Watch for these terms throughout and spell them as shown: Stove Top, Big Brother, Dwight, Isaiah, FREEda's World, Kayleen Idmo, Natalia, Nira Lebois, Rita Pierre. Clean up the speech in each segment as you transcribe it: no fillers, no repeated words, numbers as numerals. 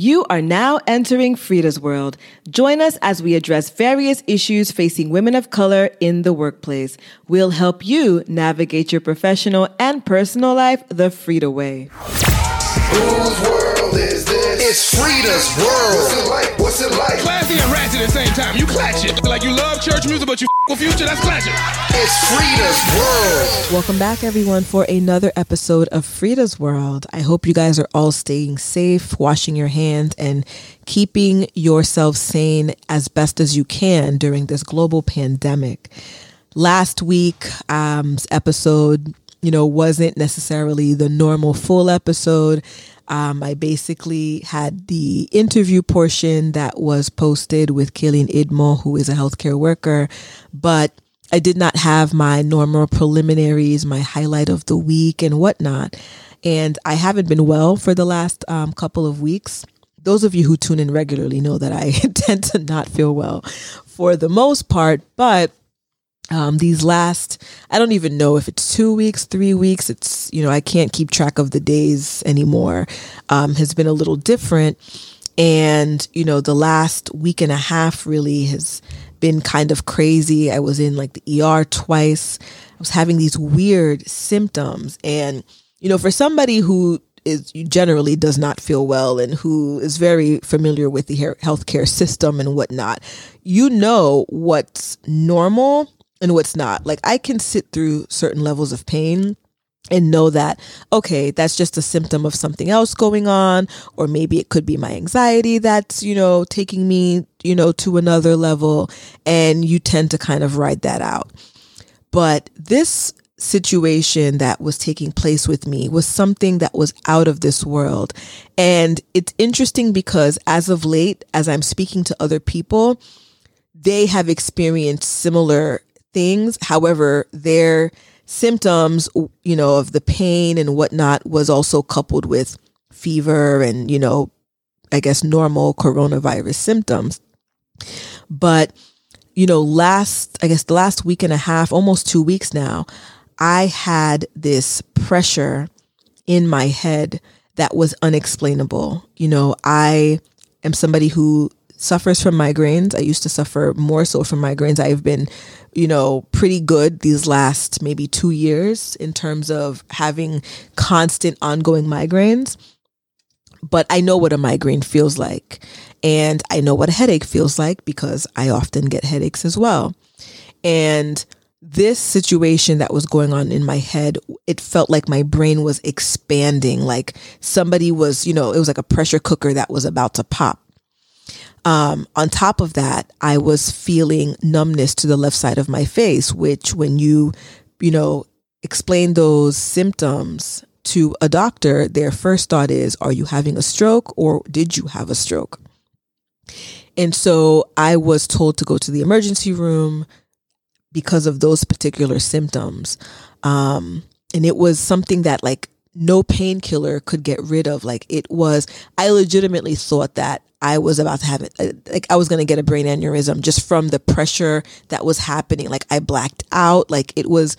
You are now entering Freeda's World. Join us as we address various issues facing women of color in the workplace. We'll help you navigate your professional and personal life the Freeda way. Whose world is this? It's Freeda's World. What's it like? What's it like? Classy and ratchet at the same time. You clutch it. Like you love church music, but you with Future. That's clutch it. It's Freeda's World. Welcome back, everyone, for another episode of Freeda's World. I hope you guys are all staying safe, washing your hands, and keeping yourselves sane as best as you can during this global pandemic. Last week's episode, wasn't necessarily the normal full episode. I basically had the interview portion that was posted with Kayleen Idmo, who is a healthcare worker, but I did not have my normal preliminaries, my highlight of the week and whatnot. And I haven't been well for the last couple of weeks. Those of you who tune in regularly know that I tend to not feel well for the most part, but these last, I don't even know if it's 2 weeks, 3 weeks, it's, I can't keep track of the days anymore, has been a little different. And, the last week and a half really has been kind of crazy. I was in the ER twice. I was having these weird symptoms. And, for somebody who generally does not feel well and who is very familiar with the healthcare system and whatnot, what's normal and what's not. I can sit through certain levels of pain and know that, okay, that's just a symptom of something else going on, or maybe it could be my anxiety that's, taking me, to another level, and you tend to kind of ride that out. But this situation that was taking place with me was something that was out of this world. And it's interesting because as of late, as I'm speaking to other people, they have experienced similar things. However, their symptoms, of the pain and whatnot was also coupled with fever and, I guess normal coronavirus symptoms. But, the last week and a half, almost 2 weeks now, I had this pressure in my head that was unexplainable. I am somebody who suffers from migraines. I used to suffer more so from migraines. I've been, pretty good these last maybe 2 years in terms of having constant ongoing migraines. But I know what a migraine feels like. And I know what a headache feels like because I often get headaches as well. And this situation that was going on in my head, it felt like my brain was expanding, like somebody was, it was like a pressure cooker that was about to pop. On top of that, I was feeling numbness to the left side of my face, which when you, explain those symptoms to a doctor, their first thought is, are you having a stroke or did you have a stroke? And so I was told to go to the emergency room because of those particular symptoms. And it was something that no painkiller could get rid of. I legitimately thought that I was about to have it. I was going to get a brain aneurysm just from the pressure that was happening. I blacked out. It was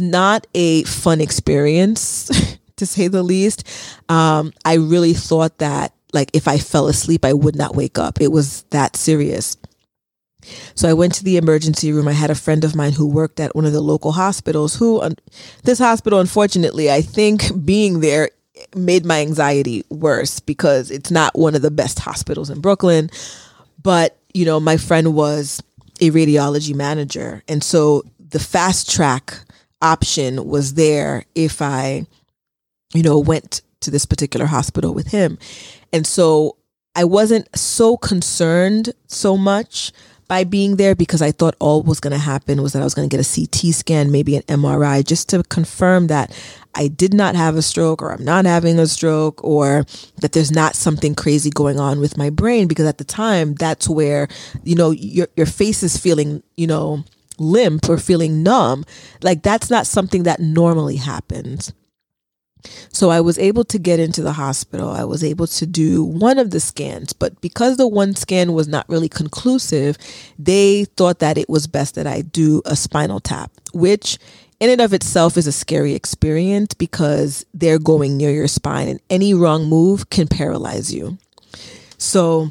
not a fun experience to say the least. I really thought that if I fell asleep, I would not wake up. It was that serious. So I went to the emergency room. I had a friend of mine who worked at one of the local hospitals this hospital, unfortunately, I think being there made my anxiety worse because it's not one of the best hospitals in Brooklyn. But, my friend was a radiology manager. And so the fast track option was there if I, went to this particular hospital with him. And so I wasn't so concerned so much by being there because I thought all was going to happen was that I was going to get a CT scan, maybe an MRI, just to confirm that I did not have a stroke or I'm not having a stroke or that there's not something crazy going on with my brain. Because at the time, that's where, your face is feeling, limp or feeling numb. That's not something that normally happens. So I was able to get into the hospital. I was able to do one of the scans, but because the one scan was not really conclusive, they thought that it was best that I do a spinal tap, which in and of itself is a scary experience because they're going near your spine and any wrong move can paralyze you. So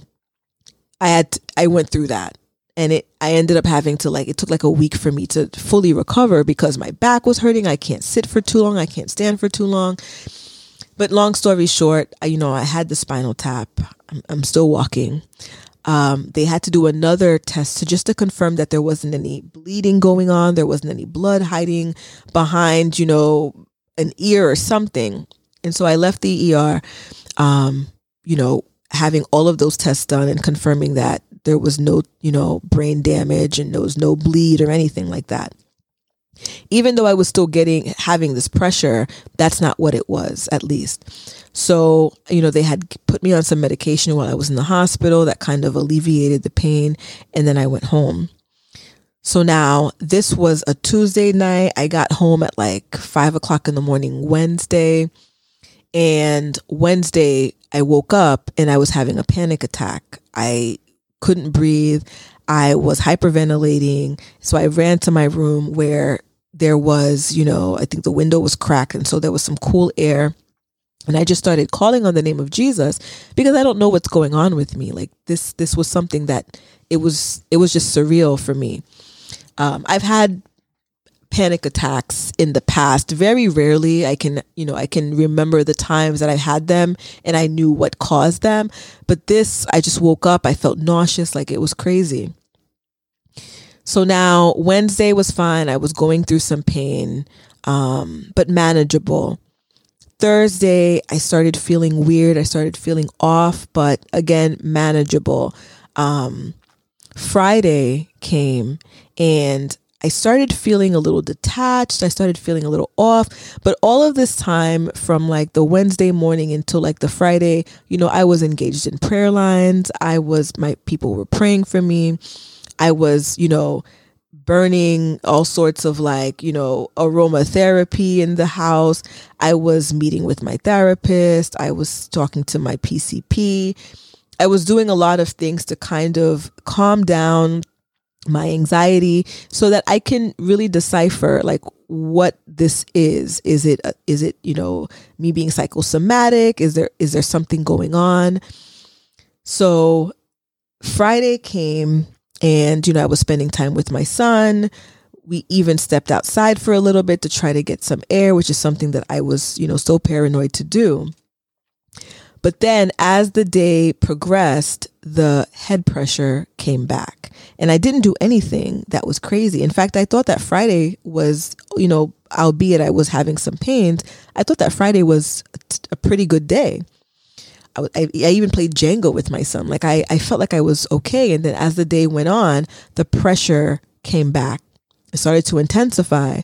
I went through that, and I ended up having to, like, it took like a week for me to fully recover because my back was hurting. I can't sit for too long. I can't stand for too long. But long story short, I had the spinal tap. I'm still walking. They had to do another test just to confirm that there wasn't any bleeding going on. There wasn't any blood hiding behind, an ear or something. And so I left the ER, having all of those tests done and confirming that there was no, brain damage and there was no bleed or anything like that. Even though I was still having this pressure, that's not what it was, at least. So, they had put me on some medication while I was in the hospital that kind of alleviated the pain. And then I went home. So now this was a Tuesday night. I got home at like 5 o'clock in the morning, Wednesday. And Wednesday I woke up and I was having a panic attack. I couldn't breathe. I was hyperventilating. So I ran to my room where there was, I think the window was cracked. And so there was some cool air. And I just started calling on the name of Jesus because I don't know what's going on with me. Like this was something that it was just surreal for me. I've had panic attacks in the past. Very rarely. I can remember the times that I had them and I knew what caused them. But this, I just woke up. I felt nauseous. Like it was crazy. So now Wednesday was fine. I was going through some pain, but manageable. Thursday, I started feeling weird. I started feeling off, but again, manageable. Friday came and I started feeling a little detached. I started feeling a little off, but all of this time from like the Wednesday morning until like the Friday, I was engaged in prayer lines. My people were praying for me. I was, burning all sorts of aromatherapy in the house. I was meeting with my therapist. I was talking to my PCP. I was doing a lot of things to kind of calm down my anxiety so that I can really decipher what this is. Is it, me being psychosomatic? Is there something going on? So Friday came and, I was spending time with my son. We even stepped outside for a little bit to try to get some air, which is something that I was, so paranoid to do. But then as the day progressed, the head pressure came back and I didn't do anything that was crazy. In fact, I thought that Friday was, albeit I was having some pains, I thought that Friday was a pretty good day. I even played Django with my son. Like I felt like I was okay. And then as the day went on, the pressure came back. It started to intensify.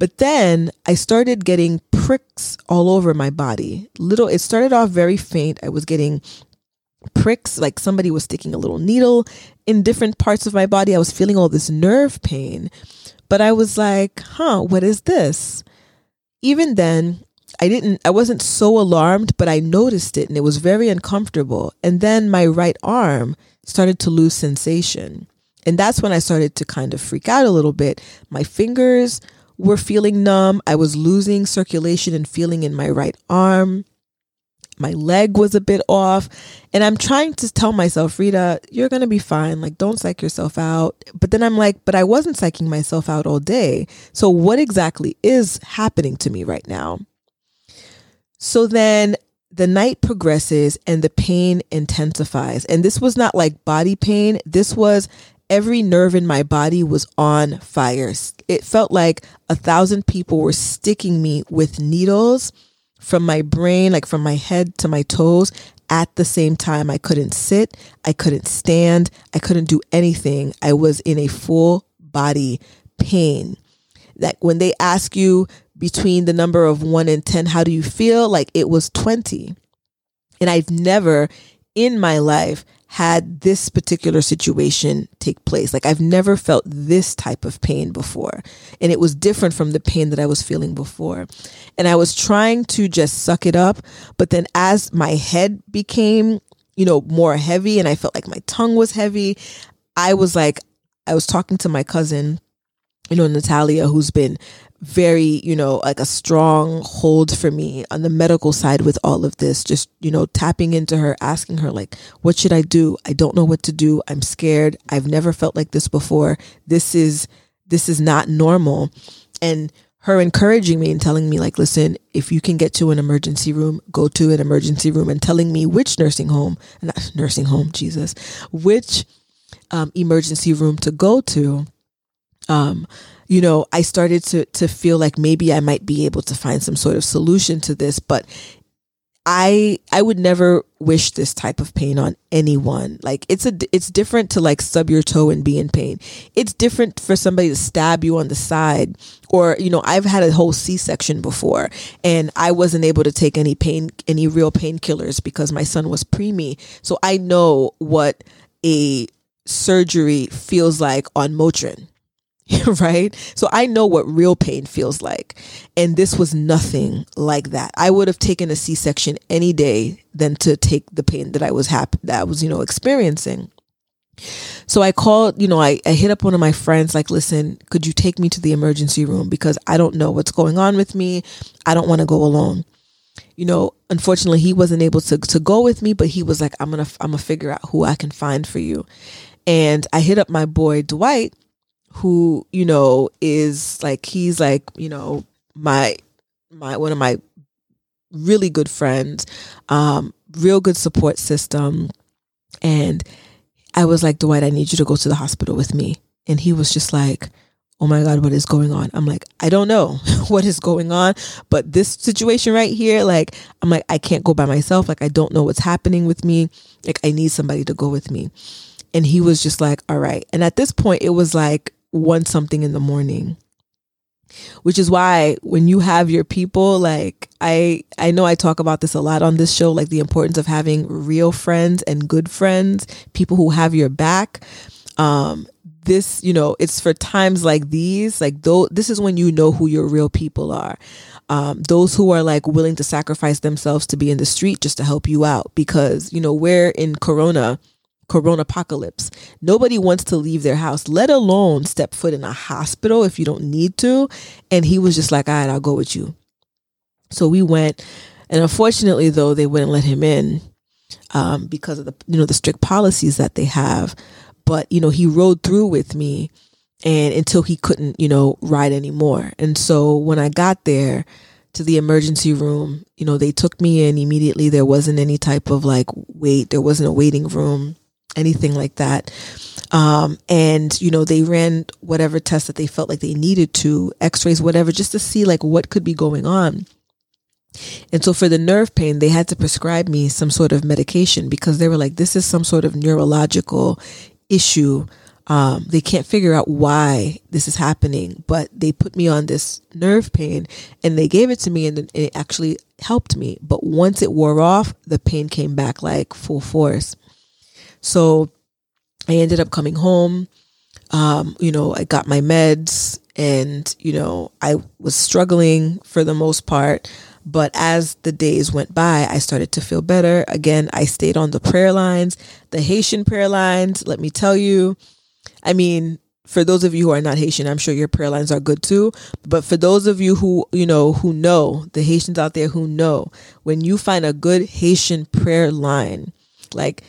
But then I started getting pricks all over my body. It started off very faint. I was getting pricks, like somebody was sticking a little needle in different parts of my body. I was feeling all this nerve pain, but I was like, what is this? Even then, I wasn't so alarmed, but I noticed it and it was very uncomfortable. And then my right arm started to lose sensation. And that's when I started to kind of freak out a little bit. My fingers were feeling numb. I was losing circulation and feeling in my right arm. My leg was a bit off. And I'm trying to tell myself, Rita, you're going to be fine. Like, don't psych yourself out. But then I'm like, but I wasn't psyching myself out all day. So what exactly is happening to me right now? So then the night progresses and the pain intensifies. And this was not like body pain. This was every nerve in my body was on fire. It felt like 1,000 people were sticking me with needles from my brain, like from my head to my toes at the same time. I couldn't sit. I couldn't stand. I couldn't do anything. I was in a full body pain. Like when they ask you between the number of 1 and 10, how do you feel? Like it was 20. And I've never in my life had this particular situation take place. Like I've never felt this type of pain before. And it was different from the pain that I was feeling before. And I was trying to just suck it up. But then as my head became, more heavy and I felt like my tongue was heavy, I was talking to my cousin, Natalia, who's been very, you know, like a strong hold for me on the medical side with all of this, just, you know, tapping into her, asking her like, what should I do? I don't know what to do. I'm scared. I've never felt like this before. This is not normal. And her encouraging me and telling me like, listen, if you can get to an emergency room, go to an emergency room, and telling me which emergency room to go to. You know, I started to feel like maybe I might be able to find some sort of solution to this, but I would never wish this type of pain on anyone. Like it's different to like stub your toe and be in pain. It's different for somebody to stab you on the side, or, you know, I've had a whole C-section before and I wasn't able to take any real painkillers because my son was preemie. So I know what a surgery feels like on Motrin. Right? So I know what real pain feels like. And this was nothing like that. I would have taken a C-section any day than to take the pain that I was experiencing. So I called, you know, I hit up one of my friends, like, listen, could you take me to the emergency room? Because I don't know what's going on with me. I don't want to go alone. You know, unfortunately he wasn't able to go with me, but he was like, I'm gonna figure out who I can find for you. And I hit up my boy, Dwight, who, you know, is like, he's like, you know, one of my really good friends, real good support system. And I was like, Dwight, I need you to go to the hospital with me. And he was just like, oh my God, what is going on? I'm like, I don't know what is going on, but this situation right here, like, I'm like, I can't go by myself. Like, I don't know what's happening with me. Like, I need somebody to go with me. And he was just like, all right. And at this point it was like 1:00 in the morning, which is why when you have your people, like I know I talk about this a lot on this show, like the importance of having real friends and good friends, people who have your back. This, you know, it's for times like these, like though, this is when you know who your real people are. Those who are like willing to sacrifice themselves to be in the street just to help you out, because, you know, we're in Corona apocalypse. Nobody wants to leave their house, let alone step foot in a hospital if you don't need to. And he was just like, all right, I'll go with you. So we went, and unfortunately though, they wouldn't let him in because of the, you know, the strict policies that they have. But, you know, he rode through with me and until he couldn't, you know, ride anymore. And so when I got there to the emergency room, you know, they took me in immediately. There wasn't any type of like wait, there wasn't a waiting room, anything like that. And, you know, they ran whatever tests that they felt like they needed to, x-rays, whatever, just to see like what could be going on. And so for the nerve pain, they had to prescribe me some sort of medication because they were like, this is some sort of neurological issue. They can't figure out why this is happening, but they put me on this nerve pain and they gave it to me and it actually helped me. But once it wore off, the pain came back like full force. So I ended up coming home. You know, I got my meds and, you know, I was struggling for the most part, but as the days went by, I started to feel better. Again, I stayed on the prayer lines, the Haitian prayer lines. Let me tell you, I mean, for those of you who are not Haitian, I'm sure your prayer lines are good too. But for those of you who know, the Haitians out there who know, when you find a good Haitian prayer line, like,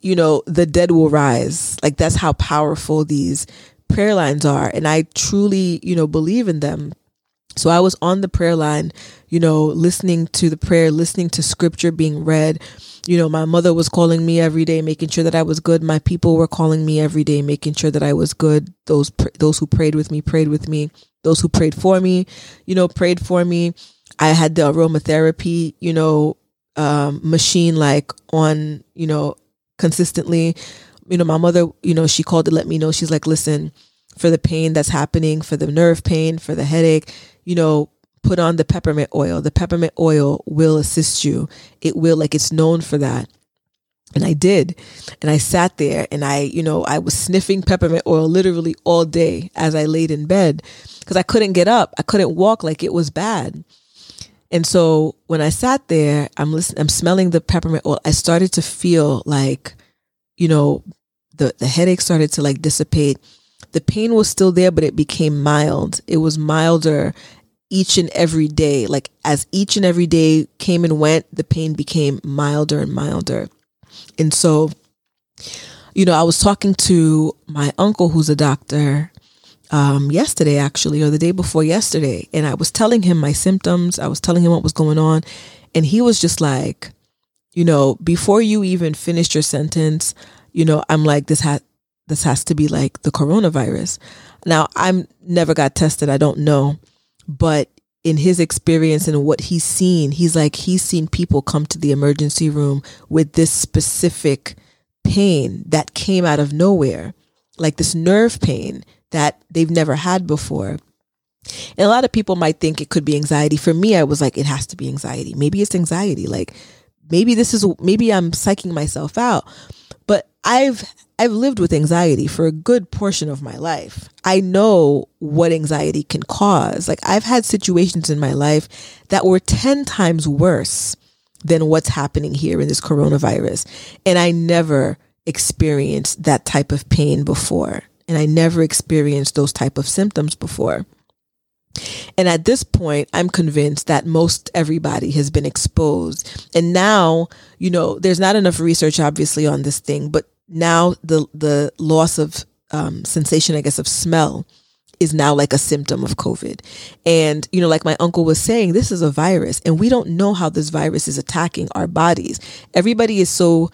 you know, the dead will rise. Like, that's how powerful these prayer lines are. And I truly, you know, believe in them. So I was on the prayer line, you know, listening to the prayer, listening to scripture being read. You know, my mother was calling me every day, making sure that I was good. My people were calling me every day, making sure that I was good. Those who prayed with me. Those who prayed for me, you know, prayed for me. I had the aromatherapy, you know, machine like on, you know, consistently. You know, my mother, you know, she called to let me know. She's like, listen, for the pain that's happening, for the nerve pain, for the headache, you know, put on the peppermint oil. The peppermint oil will assist you. It will, like, it's known for that. And I did. And I sat there and I, you know, I was sniffing peppermint oil literally all day as I laid in bed because I couldn't get up. I couldn't walk, like, it was bad. And so when I sat there, I'm smelling the peppermint oil. I started to feel like, you know, the headache started to like dissipate. The pain was still there, but it became mild. It was milder each and every day. Like as each and every day came and went, the pain became milder and milder. And so, you know, I was talking to my uncle, who's a doctor, yesterday, actually, or the day before yesterday. And I was telling him my symptoms. I was telling him what was going on. And he was just like, you know, before you even finished your sentence, you know, I'm like, this has to be like the coronavirus. Now, I'm never got tested. I don't know. But in his experience and what he's seen, he's like, he's seen people come to the emergency room with this specific pain that came out of nowhere, like this nerve pain that they've never had before. And a lot of people might think it could be anxiety. For me, I was like, it has to be anxiety. Maybe it's anxiety. Like maybe I'm psyching myself out. But I've lived with anxiety for a good portion of my life. I know what anxiety can cause. Like I've had situations in my life that were 10 times worse than what's happening here in this coronavirus. And I never experienced that type of pain before. And I never experienced those type of symptoms before. And at this point, I'm convinced that most everybody has been exposed. And now, you know, there's not enough research, obviously, on this thing. But now the loss of sensation, I guess, of smell is now like a symptom of COVID. And, you know, like my uncle was saying, this is a virus and we don't know how this virus is attacking our bodies. Everybody is so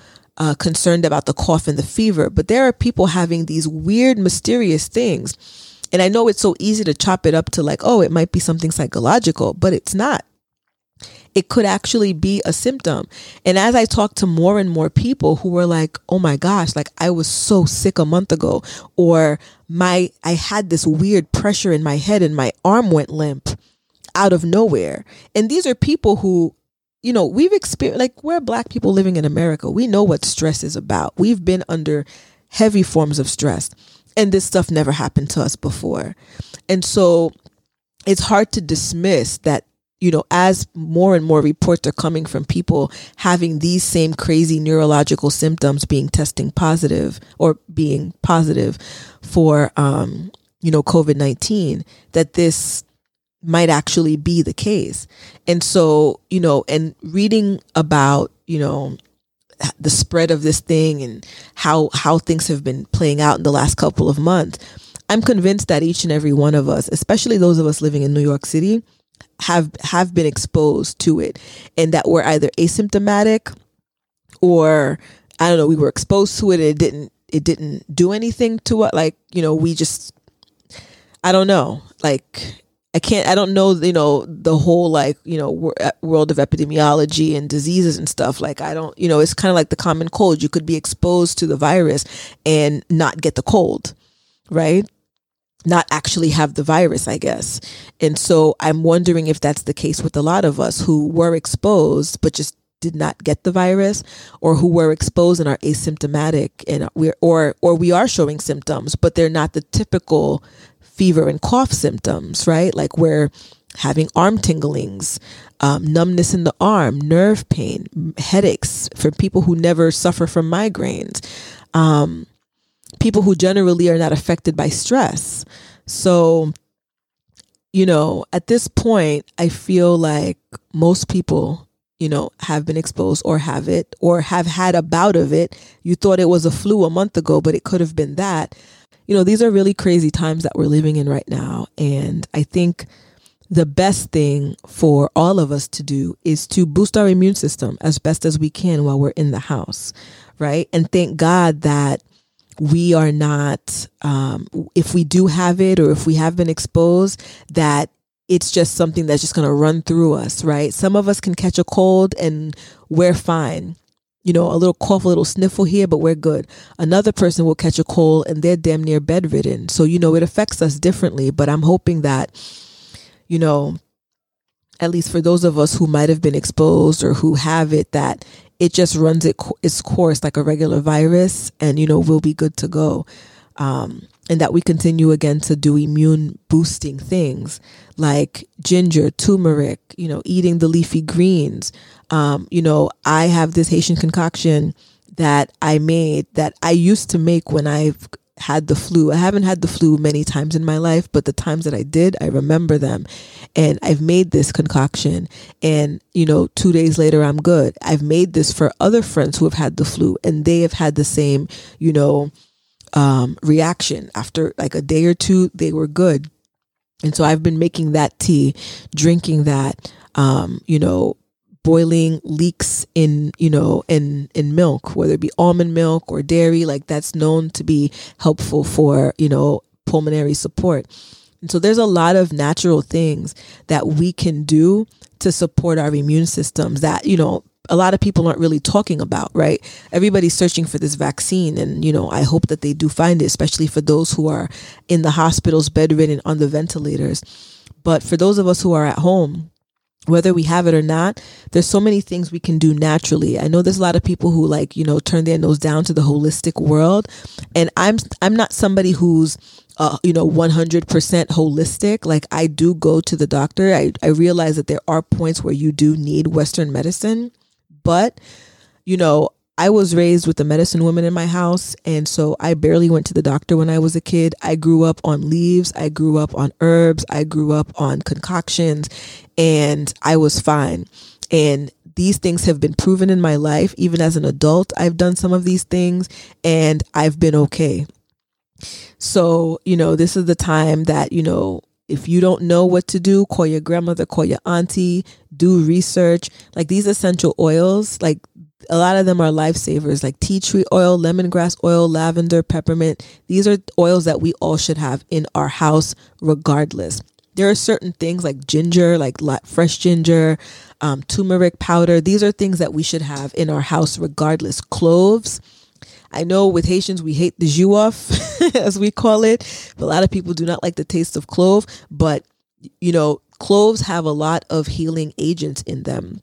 concerned about the cough and the fever, but there are people having these weird, mysterious things. And I know it's so easy to chop it up to like, oh, it might be something psychological, but it's not. It could actually be a symptom. And as I talked to more and more people who were like, oh my gosh, like I was so sick a month ago, or I had this weird pressure in my head and my arm went limp out of nowhere. And these are people who, you know, we've experienced, like we're Black people living in America. We know what stress is about. We've been under heavy forms of stress and this stuff never happened to us before. And so it's hard to dismiss that, you know, as more and more reports are coming from people having these same crazy neurological symptoms, being testing positive or being positive for, you know, COVID-19, that this might actually be the case. And so, you know, and reading about, you know, the spread of this thing and how things have been playing out in the last couple of months, I'm convinced that each and every one of us, especially those of us living in New York City, have been exposed to it, and that we're either asymptomatic or, I don't know, we were exposed to it and it didn't do anything to us. Like, you know, we just, I don't know, like I don't know, you know, the whole, like, you know, world of epidemiology and diseases and stuff. Like, I don't, you know, it's kind of like the common cold. You could be exposed to the virus and not get the cold, right? Not actually have the virus, I guess. And so I'm wondering if that's the case with a lot of us who were exposed but just did not get the virus, or who were exposed and are asymptomatic, and we are showing symptoms, but they're not the typical fever and cough symptoms, right? Like we're having arm tinglings, numbness in the arm, nerve pain, headaches for people who never suffer from migraines. People who generally are not affected by stress. So, you know, at this point, I feel like most people, you know, have been exposed or have it or have had a bout of it. You thought it was a flu a month ago, but it could have been that. You know, these are really crazy times that we're living in right now. And I think the best thing for all of us to do is to boost our immune system as best as we can while we're in the house, right? And thank God that we are not, if we do have it or if we have been exposed, that it's just something that's just going to run through us, right? Some of us can catch a cold and we're fine. You know, a little cough, a little sniffle here, but we're good. Another person will catch a cold and they're damn near bedridden. So, you know, it affects us differently. But I'm hoping that, you know, at least for those of us who might have been exposed or who have it, that it just runs its course like a regular virus, and, you know, we'll be good to go. And that we continue again to do immune boosting things like ginger, turmeric, you know, eating the leafy greens. You know, I have this Haitian concoction that I used to make when I had the flu. I haven't had the flu many times in my life, but the times that I did, I remember them. And I've made this concoction and, 2 days later, I'm good. I've made this for other friends who have had the flu and they have had the same, reaction. After like a day or two, they were good. And so I've been making that tea, drinking that, boiling leeks in milk, whether it be almond milk or dairy, like that's known to be helpful for, pulmonary support. And so there's a lot of natural things that we can do to support our immune systems that, a lot of people aren't really talking about, right? Everybody's searching for this vaccine. And, I hope that they do find it, especially for those who are in the hospitals, bedridden, on the ventilators. But for those of us who are at home, whether we have it or not, there's so many things we can do naturally. I know there's a lot of people who turn their nose down to the holistic world. And I'm not somebody who's, 100% holistic. Like I do go to the doctor. I realize that there are points where you do need Western medicine, but, I was raised with a medicine woman in my house. And so I barely went to the doctor when I was a kid. I grew up on leaves. I grew up on herbs. I grew up on concoctions and I was fine. And these things have been proven in my life. Even as an adult, I've done some of these things and I've been okay. So, this is the time that, if you don't know what to do, call your grandmother, call your auntie, do research. Like these essential oils, like a lot of them are lifesavers, like tea tree oil, lemongrass oil, lavender, peppermint. These are oils that we all should have in our house regardless. There are certain things like ginger, like fresh ginger, turmeric powder. These are things that we should have in our house regardless. Cloves. I know with Haitians, we hate the jus off, as we call it. But a lot of people do not like the taste of clove. But, cloves have a lot of healing agents in them.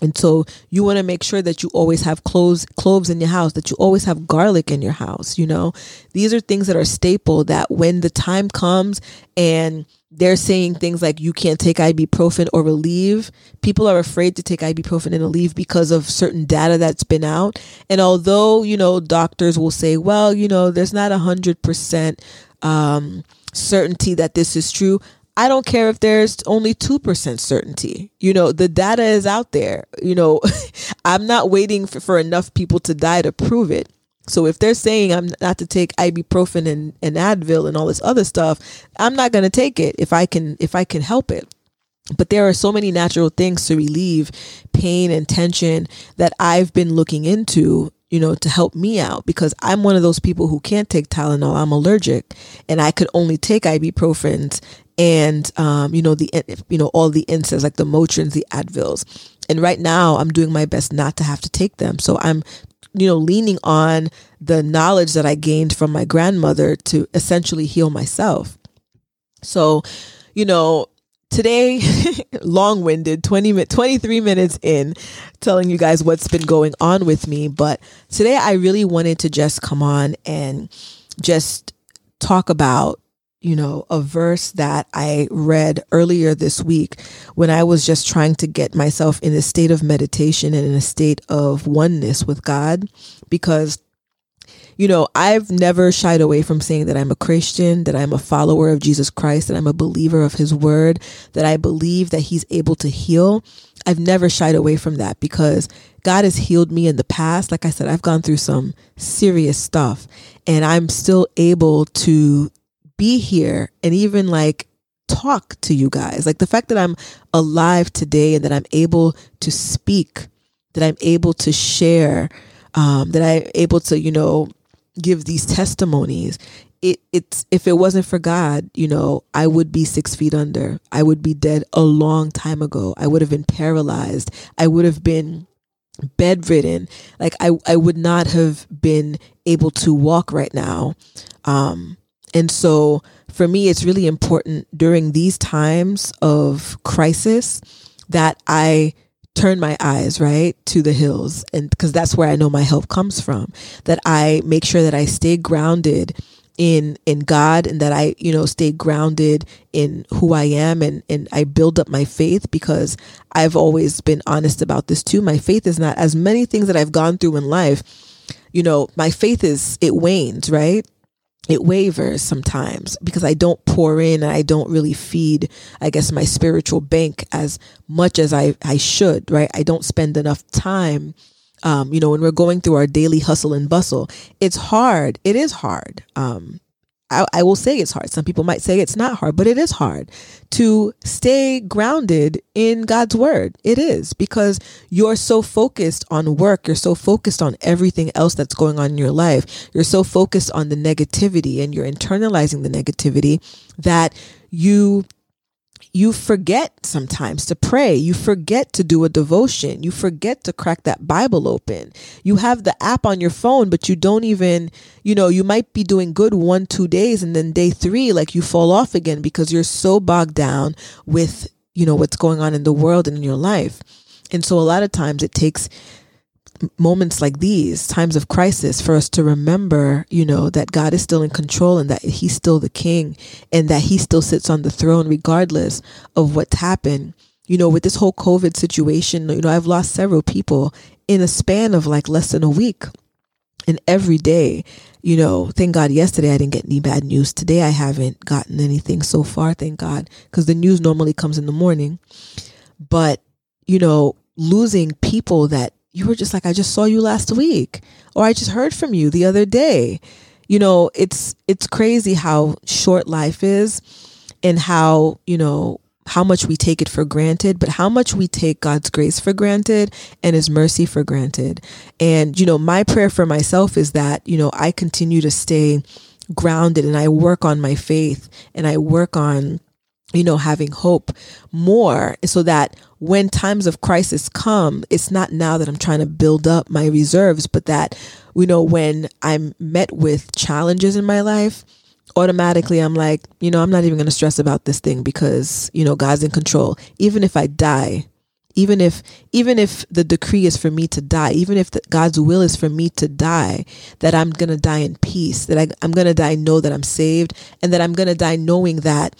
And so you want to make sure that you always have cloves in your house, that you always have garlic in your house. These are things that are staple that when the time comes and they're saying things like you can't take ibuprofen or Aleve, people are afraid to take ibuprofen and Aleve because of certain data that's been out. And although, doctors will say, well, there's not 100% certainty that this is true. I don't care if there's only 2% certainty. The data is out there. I'm not waiting for enough people to die to prove it. So if they're saying I'm not to take ibuprofen and Advil and all this other stuff, I'm not going to take it if I can help it. But there are so many natural things to relieve pain and tension that I've been looking into, to help me out, because I'm one of those people who can't take Tylenol. I'm allergic and I could only take ibuprofens and, all the NSAIDs, like the Motrins, the Advils. And right now I'm doing my best not to have to take them. So I'm, leaning on the knowledge that I gained from my grandmother to essentially heal myself. So, today, long-winded, 23 minutes in, telling you guys what's been going on with me. But today I really wanted to just come on and just talk about, a verse that I read earlier this week when I was just trying to get myself in a state of meditation and in a state of oneness with God, because I've never shied away from saying that I'm a Christian, that I'm a follower of Jesus Christ, that I'm a believer of his word, that I believe that he's able to heal. I've never shied away from that because God has healed me in the past. Like I said, I've gone through some serious stuff and I'm still able to be here and even talk to you guys. Like the fact that I'm alive today and that I'm able to speak, that I'm able to share, that I'm able to, give these testimonies. It's if it wasn't for God, I would be 6 feet under. I would be dead a long time ago. I would have been paralyzed. I would have been bedridden. Like I would not have been able to walk right now. And so for me, it's really important during these times of crisis that I turn my eyes right to the hills, and because that's where I know my help comes from, that I make sure that I stay grounded in God and that I, stay grounded in who I am and I build up my faith, because I've always been honest about this too. My faith is not, as many things that I've gone through in life, my faith it wanes, right? it wavers sometimes because I don't pour in and I don't really feed, I guess, my spiritual bank as much as I should, right? I don't spend enough time, when we're going through our daily hustle and bustle. It's hard. It is hard. I will say it's hard. Some people might say it's not hard, but it is hard to stay grounded in God's word. It is, because you're so focused on work. You're so focused on everything else that's going on in your life. You're so focused on the negativity, and you're internalizing the negativity that you forget sometimes to pray. You forget to do a devotion. You forget to crack that Bible open. You have the app on your phone, but you don't even, you might be doing good 1-2 days. And then day 3, like, you fall off again because you're so bogged down with, what's going on in the world and in your life. And so a lot of times it takes moments like these, times of crisis, for us to remember, that God is still in control, and that he's still the king, and that he still sits on the throne regardless of what's happened. With this whole COVID situation, I've lost several people in a span of like less than a week. And every day, thank God yesterday I didn't get any bad news. Today I haven't gotten anything so far, thank God, because the news normally comes in the morning. But, losing people that you were just like, I just saw you last week, or I just heard from you the other day. It's crazy how short life is, and how, how much we take it for granted, but how much we take God's grace for granted and his mercy for granted. And, my prayer for myself is that, I continue to stay grounded, and I work on my faith, and I work on, having hope more, so that when times of crisis come, it's not now that I'm trying to build up my reserves, but that, when I'm met with challenges in my life, automatically I'm like, I'm not even going to stress about this thing, because, God's in control. Even if I die, even if the decree is for me to die, even if God's will is for me to die, that I'm going to die in peace, that I'm going to die, know that I'm saved, and that I'm going to die knowing that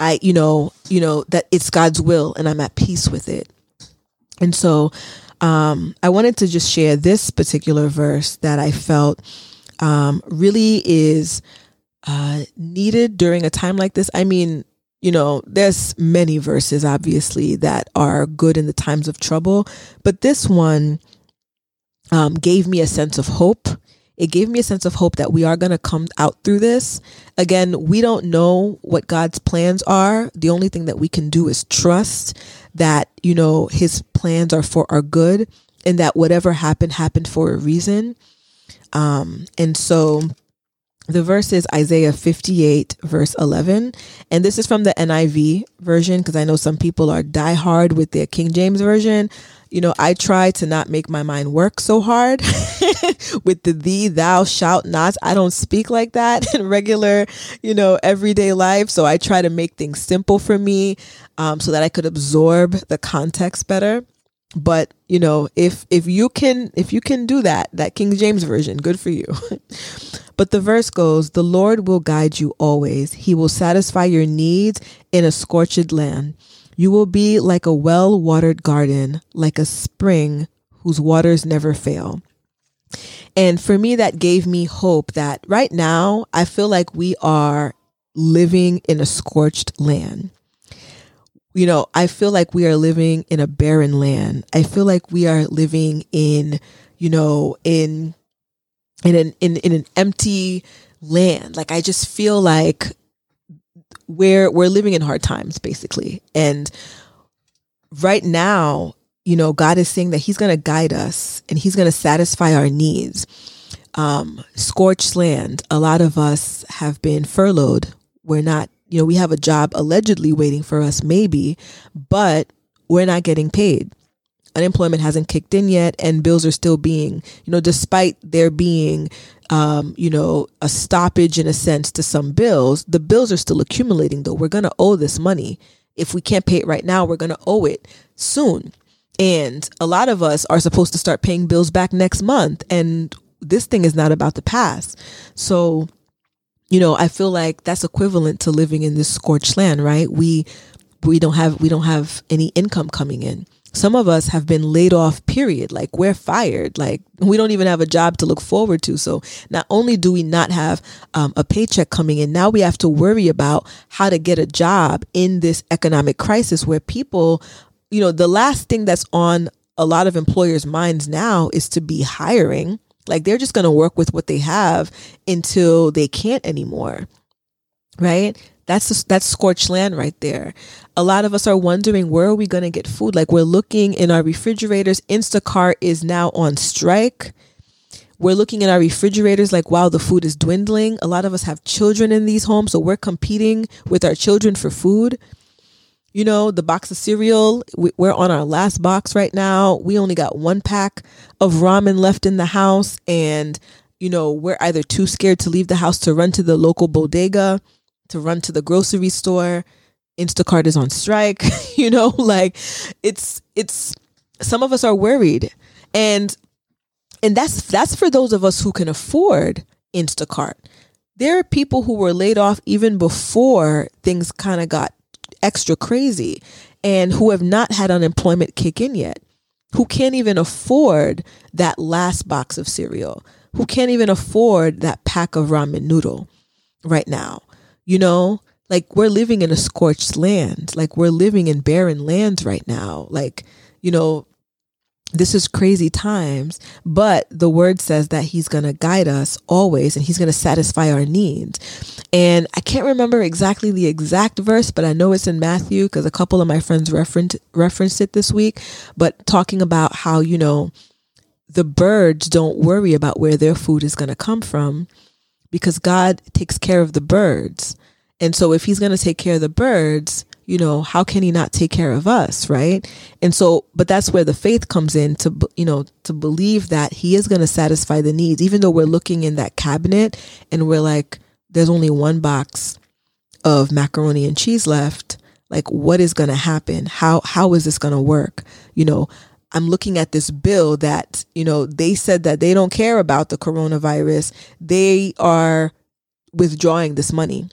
I, that it's God's will, and I'm at peace with it. And so I wanted to just share this particular verse that I felt really is needed during a time like this. I mean, there's many verses, obviously, that are good in the times of trouble, but this one gave me a sense of hope. It gave me a sense of hope that we are going to come out through this. Again, we don't know what God's plans are. The only thing that we can do is trust that, his plans are for our good, and that whatever happened for a reason. And so the verse is Isaiah 58 verse 11. And this is from the NIV version, because I know some people are diehard with their King James version. I try to not make my mind work so hard with the thee, thou, shalt not. I don't speak like that in regular, everyday life. So I try to make things simple for me so that I could absorb the context better. But, if you can do that King James version, good for you. But the verse goes, the Lord will guide you always. He will satisfy your needs in a scorched land. You will be like a well-watered garden, like a spring whose waters never fail. And for me, that gave me hope that right now, I feel like we are living in a scorched land. I feel like we are living in a barren land. I feel like we are living in an empty land. Like, I just feel like we're living in hard times, basically. And right now, God is saying that he's going to guide us, and he's going to satisfy our needs. Scorched land. A lot of us have been furloughed. We're not, we have a job allegedly waiting for us, maybe, but we're not getting paid. Unemployment hasn't kicked in yet, and bills are still being, despite there being, a stoppage in a sense to some bills, the bills are still accumulating, though. We're going to owe this money. If we can't pay it right now, we're going to owe it soon. And a lot of us are supposed to start paying bills back next month, and this thing is not about to pass. So, I feel like that's equivalent to living in this scorched land, right? We don't have any income coming in. Some of us have been laid off, period. Like, we're fired. Like, we don't even have a job to look forward to. So not only do we not have a paycheck coming in, now we have to worry about how to get a job in this economic crisis where people, you know, the last thing that's on a lot of employers' minds now is to be hiring. Like, they're just going to work with what they have until they can't anymore, right? That's scorched land right there. A lot of us are wondering, where are we going to get food? Like, we're looking in our refrigerators. Instacart is now on strike. We're looking in our refrigerators like, wow, the food is dwindling. A lot of us have children in these homes, so we're competing with our children for food. You know, the box of cereal, we're on our last box right now. We only got one pack of ramen left in the house. And, you know, we're either too scared to leave the house to run to the local bodega, to run to the grocery store. Instacart is on strike. You know, like, it's some of us are worried. And that's for those of us who can afford Instacart. There are people who were laid off even before things kind of got extra crazy, and who have not had unemployment kick in yet, who can't even afford that last box of cereal, who can't even afford that pack of ramen noodle right now. You know, like, we're living in a scorched land, like, we're living in barren lands right now. Like, you know, this is crazy times, but the word says that he's going to guide us always, and he's going to satisfy our needs. And I can't remember exactly the exact verse, but I know it's in Matthew, because a couple of my friends referenced it this week, but talking about how, you know, the birds don't worry about where their food is going to come from, because God takes care of the birds. And so if he's going to take care of the birds, you know, how can he not take care of us, right? And so, but that's where the faith comes in, to, you know, to believe that he is going to satisfy the needs, even though we're looking in that cabinet and we're like, there's only one box of macaroni and cheese left. Like, what is going to happen? How is this going to work? You know, I'm looking at this bill that, you know, they said that they don't care about the coronavirus. They are withdrawing this money.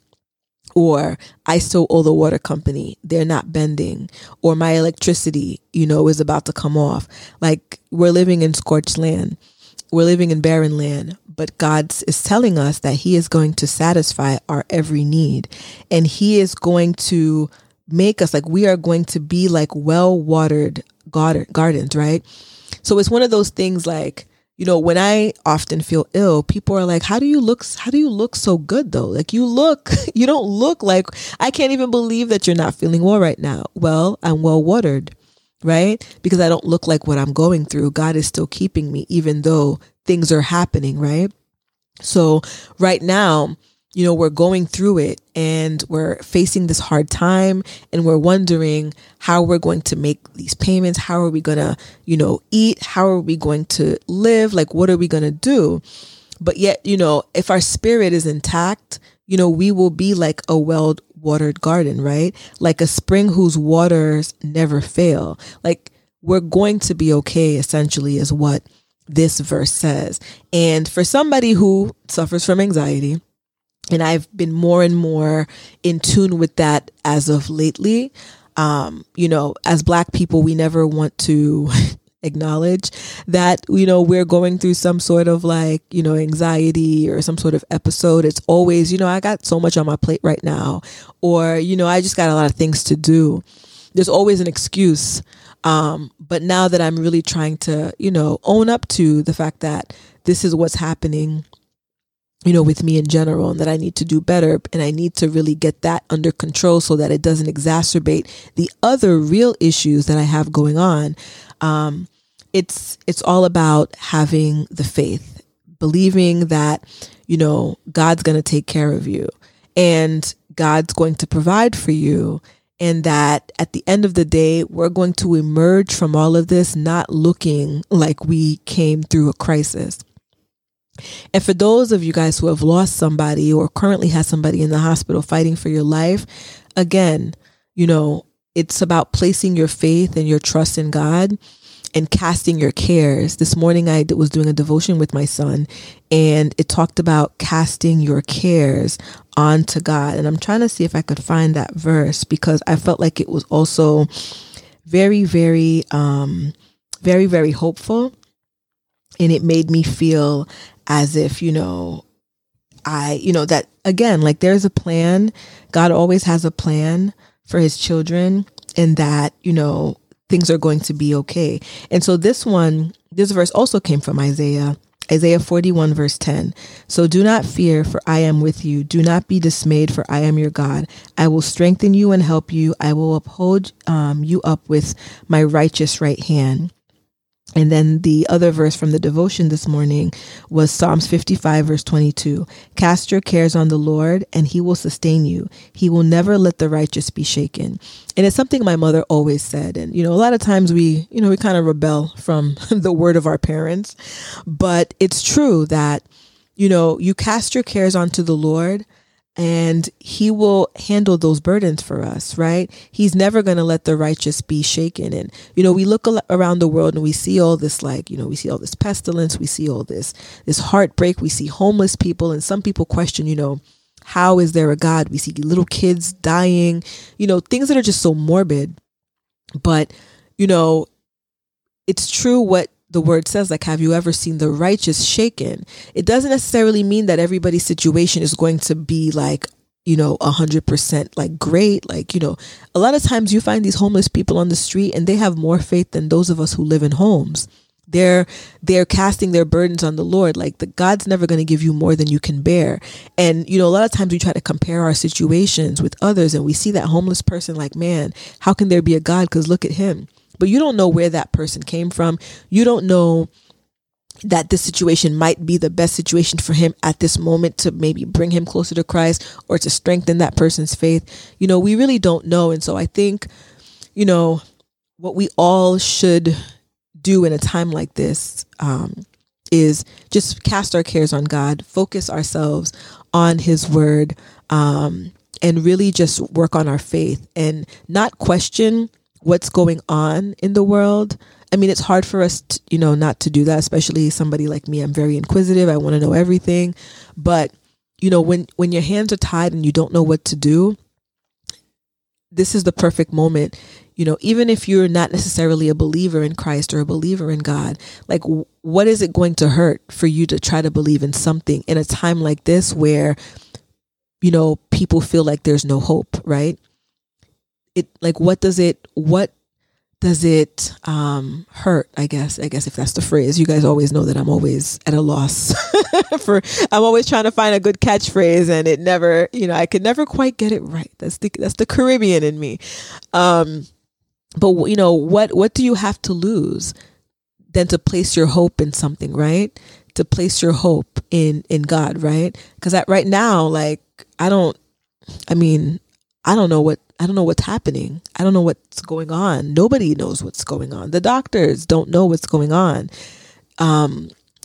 Or I still owe the water company. They're not bending. Or my electricity, you know, is about to come off. Like, we're living in scorched land. We're living in barren land. But God is telling us that he is going to satisfy our every need. And he is going to make us, like, we are going to be like well-watered gardens, right? So it's one of those things, like, you know, when I often feel ill, people are like, how do you look so good though? Like, you don't look like, I can't even believe that you're not feeling well right now. Well, I'm well watered, right? Because I don't look like what I'm going through. God is still keeping me, even though things are happening, right? So right now, you know, we're going through it, and we're facing this hard time, and we're wondering how we're going to make these payments. How are we going to, you know, eat? How are we going to live? Like, what are we going to do? But yet, you know, if our spirit is intact, you know, we will be like a well-watered garden, right? Like a spring whose waters never fail. Like, we're going to be okay, essentially, is what this verse says. And for somebody who suffers from anxiety, and I've been more and more in tune with that as of lately. You know, as Black people, we never want to acknowledge that, you know, we're going through some sort of, like, you know, anxiety or some sort of episode. It's always, you know, I got so much on my plate right now, or, you know, I just got a lot of things to do. There's always an excuse. But now that I'm really trying to, you know, own up to the fact that this is what's happening, you know, with me in general, and that I need to do better, and I need to really get that under control so that it doesn't exacerbate the other real issues that I have going on. It's all about having the faith, believing that, you know, God's going to take care of you, and God's going to provide for you. And that at the end of the day, we're going to emerge from all of this not looking like we came through a crisis. And for those of you guys who have lost somebody or currently has somebody in the hospital fighting for your life, again, you know, it's about placing your faith and your trust in God and casting your cares. This morning I was doing a devotion with my son, and it talked about casting your cares onto God. And I'm trying to see if I could find that verse, because I felt like it was also very, very hopeful. And it made me feel as if, that again, like there's a plan. God always has a plan for his children, and that, things are going to be okay. And so this verse also came from Isaiah 41 verse 10. So do not fear, for I am with you. Do not be dismayed, for I am your God. I will strengthen you and help you. I will uphold you up with my righteous right hand. And then the other verse from the devotion this morning was Psalms 55 verse 22. Cast your cares on the Lord, and he will sustain you. He will never let the righteous be shaken. And it's something my mother always said. And, a lot of times we kind of rebel from the word of our parents, but it's true that, you cast your cares onto the Lord, and he will handle those burdens for us, right? He's never going to let the righteous be shaken. And, we look around the world and we see all this, we see all this pestilence, we see all this heartbreak, we see homeless people. And some people question, how is there a God? We see little kids dying, things that are just so morbid. But, it's true what the word says, have you ever seen the righteous shaken? It doesn't necessarily mean that everybody's situation is going to be 100% great. A lot of times you find these homeless people on the street and they have more faith than those of us who live in homes. They're casting their burdens on the Lord. God's never going to give you more than you can bear. And, a lot of times we try to compare our situations with others, and we see that homeless person man, how can there be a God? 'Cause look at him. But you don't know where that person came from. You don't know that this situation might be the best situation for him at this moment to maybe bring him closer to Christ or to strengthen that person's faith. We really don't know. And so I think, what we all should do in a time like this is just cast our cares on God, focus ourselves on his word, and really just work on our faith and not question what's going on in the world. I mean, it's hard for us, not to do that, especially somebody like me. I'm very inquisitive. I want to know everything. But, when your hands are tied and you don't know what to do, this is the perfect moment. Even if you're not necessarily a believer in Christ or a believer in God, what is it going to hurt for you to try to believe in something in a time like this where, people feel like there's no hope, right? What does it hurt? I guess if that's the phrase. You guys always know that I'm always at a loss I'm always trying to find a good catchphrase, and it never, I could never quite get it right. That's the Caribbean in me. But what do you have to lose than to place your hope in something, right? To place your hope in God, right? 'Cause right now, I don't know what's happening. I don't know what's going on. Nobody knows what's going on. The doctors don't know what's going on.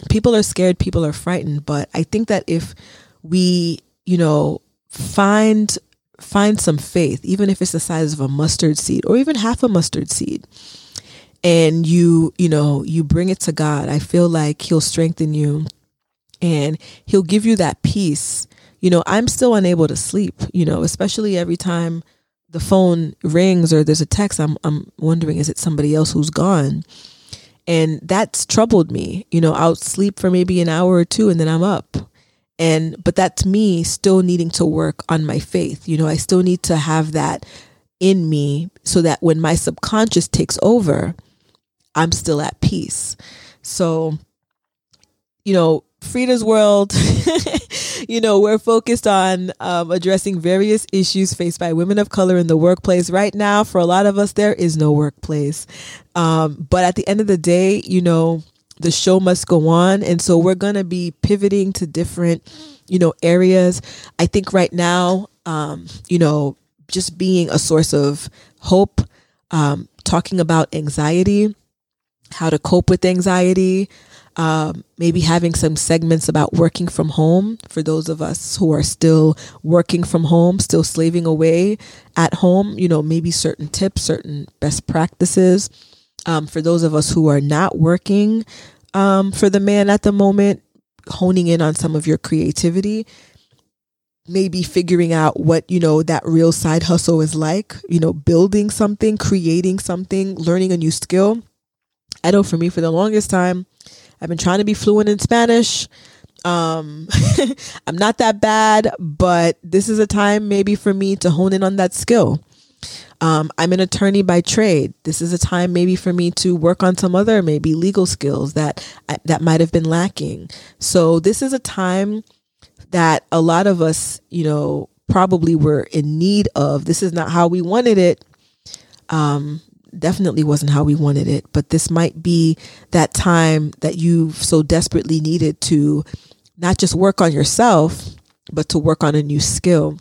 People are scared. People are frightened. But I think that if we, find some faith, even if it's the size of a mustard seed or even half a mustard seed, and you bring it to God, I feel like he'll strengthen you and he'll give you that peace. I'm still unable to sleep, especially every time the phone rings or there's a text, I'm wondering, is it somebody else who's gone? And that's troubled me. I'll sleep for maybe an hour or two and then I'm up. But that's me still needing to work on my faith. I still need to have that in me so that when my subconscious takes over, I'm still at peace. So, Freeda's World, we're focused on addressing various issues faced by women of color in the workplace. Right now, for a lot of us, there is no workplace. But at the end of the day, the show must go on. And so we're going to be pivoting to different, areas. I think right now, just being a source of hope, talking about anxiety, how to cope with anxiety, maybe having some segments about working from home for those of us who are still working from home, still slaving away at home, maybe certain tips, certain best practices, for those of us who are not working, for the man at the moment, honing in on some of your creativity. maybe figuring out what, you know, that real side hustle is like, you know, building something, creating something, learning a new skill. I know for me, for the longest time, I've been trying to be fluent in Spanish. I'm not that bad, but this is a time maybe for me to hone in on that skill. I'm an attorney by trade. This is a time maybe for me to work on some other maybe legal skills that might have been lacking. So this is a time that a lot of us, you know, probably were in need of. This is not how we wanted it. Definitely wasn't how we wanted it, but this might be that time that you've so desperately needed to not just work on yourself, but to work on a new skill,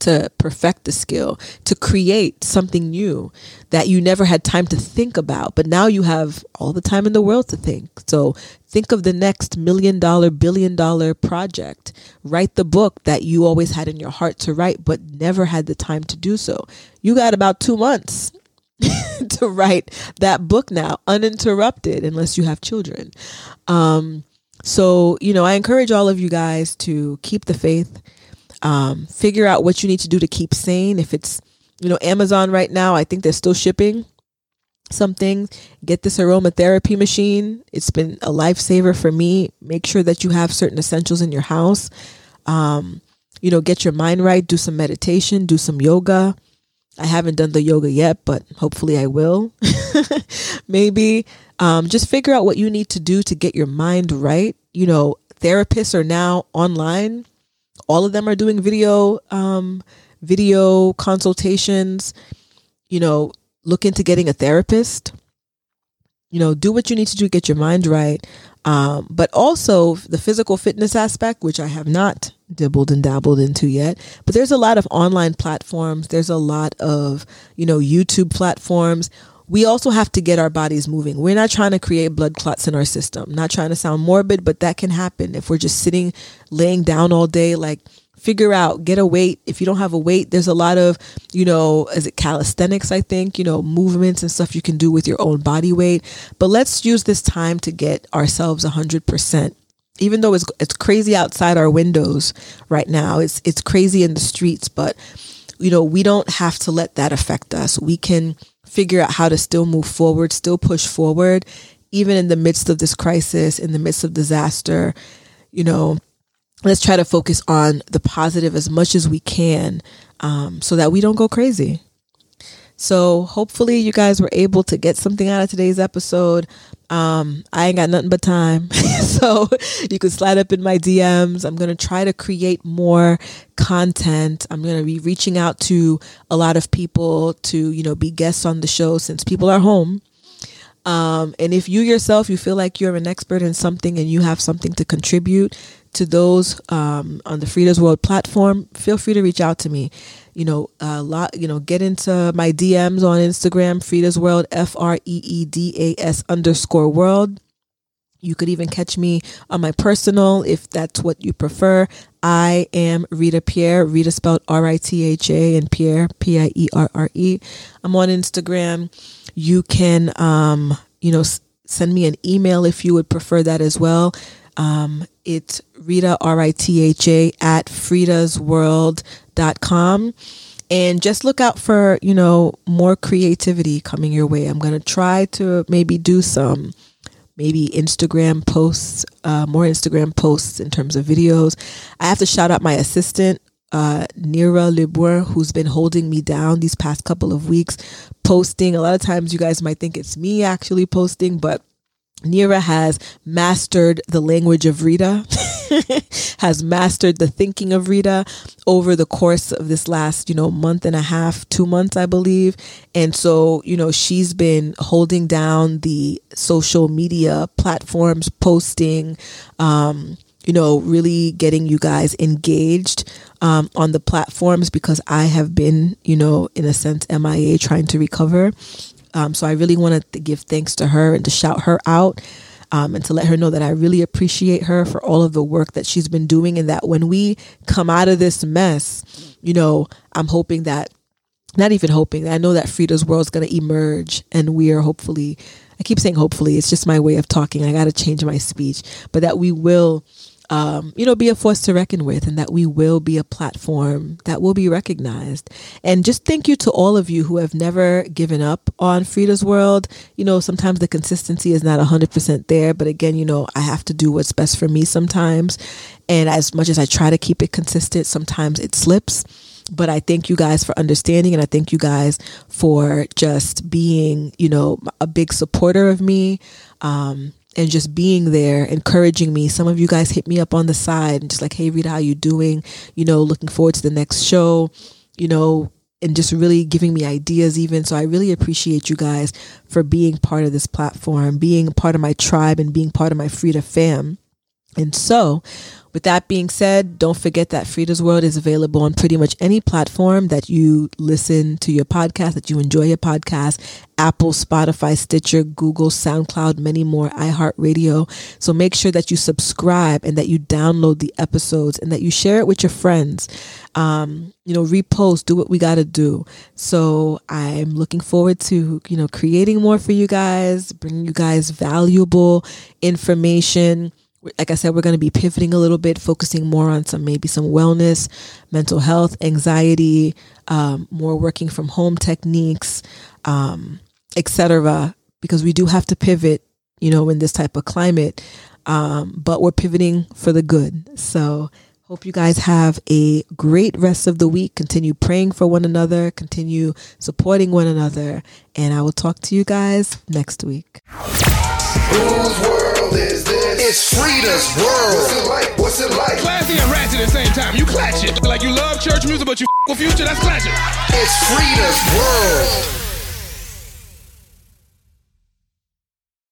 to perfect the skill, to create something new that you never had time to think about. But now you have all the time in the world to think. So think of the next $1 million, $1 billion project. Write the book that you always had in your heart to write, but never had the time to do so. You got about 2 months to write that book now, uninterrupted, unless you have children. So, you know, I encourage all of you guys to keep the faith, figure out what you need to do to keep sane. If it's, you know, Amazon right now, I think they're still shipping some things. Get this aromatherapy machine. It's been a lifesaver for me. Make sure that you have certain essentials in your house. You know, get your mind right, do some meditation, do some yoga. I haven't done the yoga yet, but hopefully I will. Maybe just figure out what you need to do to get your mind right. You know, therapists are now online. All of them are doing video consultations. You know, look into getting a therapist. You know, do what you need to do to get your mind right. But also the physical fitness aspect, which I have not dibbled and dabbled into yet, but there's a lot of online platforms. There's a lot of, you know, YouTube platforms. We also have to get our bodies moving. We're not trying to create blood clots in our system, not trying to sound morbid, but that can happen if we're just sitting, laying down all day. Like, figure out, get a weight. If you don't have a weight, there's a lot of, you know, is it calisthenics? I think, you know, movements and stuff you can do with your own body weight. But let's use this time to get ourselves 100%. Even though it's crazy outside our windows right now, it's crazy in the streets, but, you know, we don't have to let that affect us. We can figure out how to still move forward, still push forward, even in the midst of this crisis, in the midst of disaster. You know, let's try to focus on the positive as much as we can, so that we don't go crazy. So hopefully you guys were able to get something out of today's episode. I ain't got nothing but time. So you can slide up in my DMs. I'm going to try to create more content. I'm going to be reaching out to a lot of people to, you know, be guests on the show since people are home. And if you yourself, you feel like you're an expert in something and you have something to contribute to those on the Freeda's World platform, feel free to reach out to me. You know, get into my DMs on Instagram, Freeda's World, FREEDAS_world. You could even catch me on my personal, if that's what you prefer. I am Rita Pierre, Rita spelled R-I-T-H-A and Pierre, P-I-E-R-R-E. I'm on Instagram. You can, send me an email if you would prefer that as well. It's Rita, R-I-T-H-A at freedasworld.com. And just look out for, you know, more creativity coming your way. I'm going to try to maybe do some Instagram posts, more Instagram posts in terms of videos. I have to shout out my assistant, Nira Lebois, who's been holding me down these past couple of weeks, posting. A lot of times you guys might think it's me actually posting, but Nira has mastered the language of Rita, has mastered the thinking of Rita over the course of this last, you know, month and a half, 2 months, I believe. And so, you know, she's been holding down the social media platforms, posting, you know, really getting you guys engaged on the platforms, because I have been, you know, in a sense, MIA, trying to recover. So I really wanted to give thanks to her and to shout her out, and to let her know that I really appreciate her for all of the work that she's been doing, and that when we come out of this mess, you know, I'm hoping that, not even hoping, I know that Freeda's World is going to emerge, and we are hopefully, I keep saying hopefully, it's just my way of talking. I got to change my speech, but that we will be a force to reckon with, and that we will be a platform that will be recognized. And just thank you to all of you who have never given up on FREEda's World. You know, sometimes the consistency is not 100% there, but again, you know, I have to do what's best for me sometimes. And as much as I try to keep it consistent, sometimes it slips. But I thank you guys for understanding, and I thank you guys for just being, you know, a big supporter of me. And just being there, encouraging me. Some of you guys hit me up on the side and just like, hey, Rita, how you doing? You know, looking forward to the next show, you know, and just really giving me ideas even. So I really appreciate you guys for being part of this platform, being part of my tribe, and being part of my Frida fam. And so with that being said, don't forget that Freeda's World is available on pretty much any platform that you listen to your podcast, that you enjoy your podcast: Apple, Spotify, Stitcher, Google, SoundCloud, many more, iHeartRadio. So make sure that you subscribe and that you download the episodes and that you share it with your friends. Repost, do what we got to do. So I'm looking forward to, you know, creating more for you guys, bringing you guys valuable information. Like I said, we're going to be pivoting a little bit, focusing more on some wellness, mental health, anxiety, more working from home techniques, etc. Because we do have to pivot, you know, in this type of climate. But we're pivoting for the good. So hope you guys have a great rest of the week. Continue praying for one another. Continue supporting one another. And I will talk to you guys next week. Whose world is this? It's Freeda's World. What's it like? What's it like? Classy and ratchet at the same time. You clatch it. Like you love church music, but you f*** with Future. That's clatching. It's Freeda's World.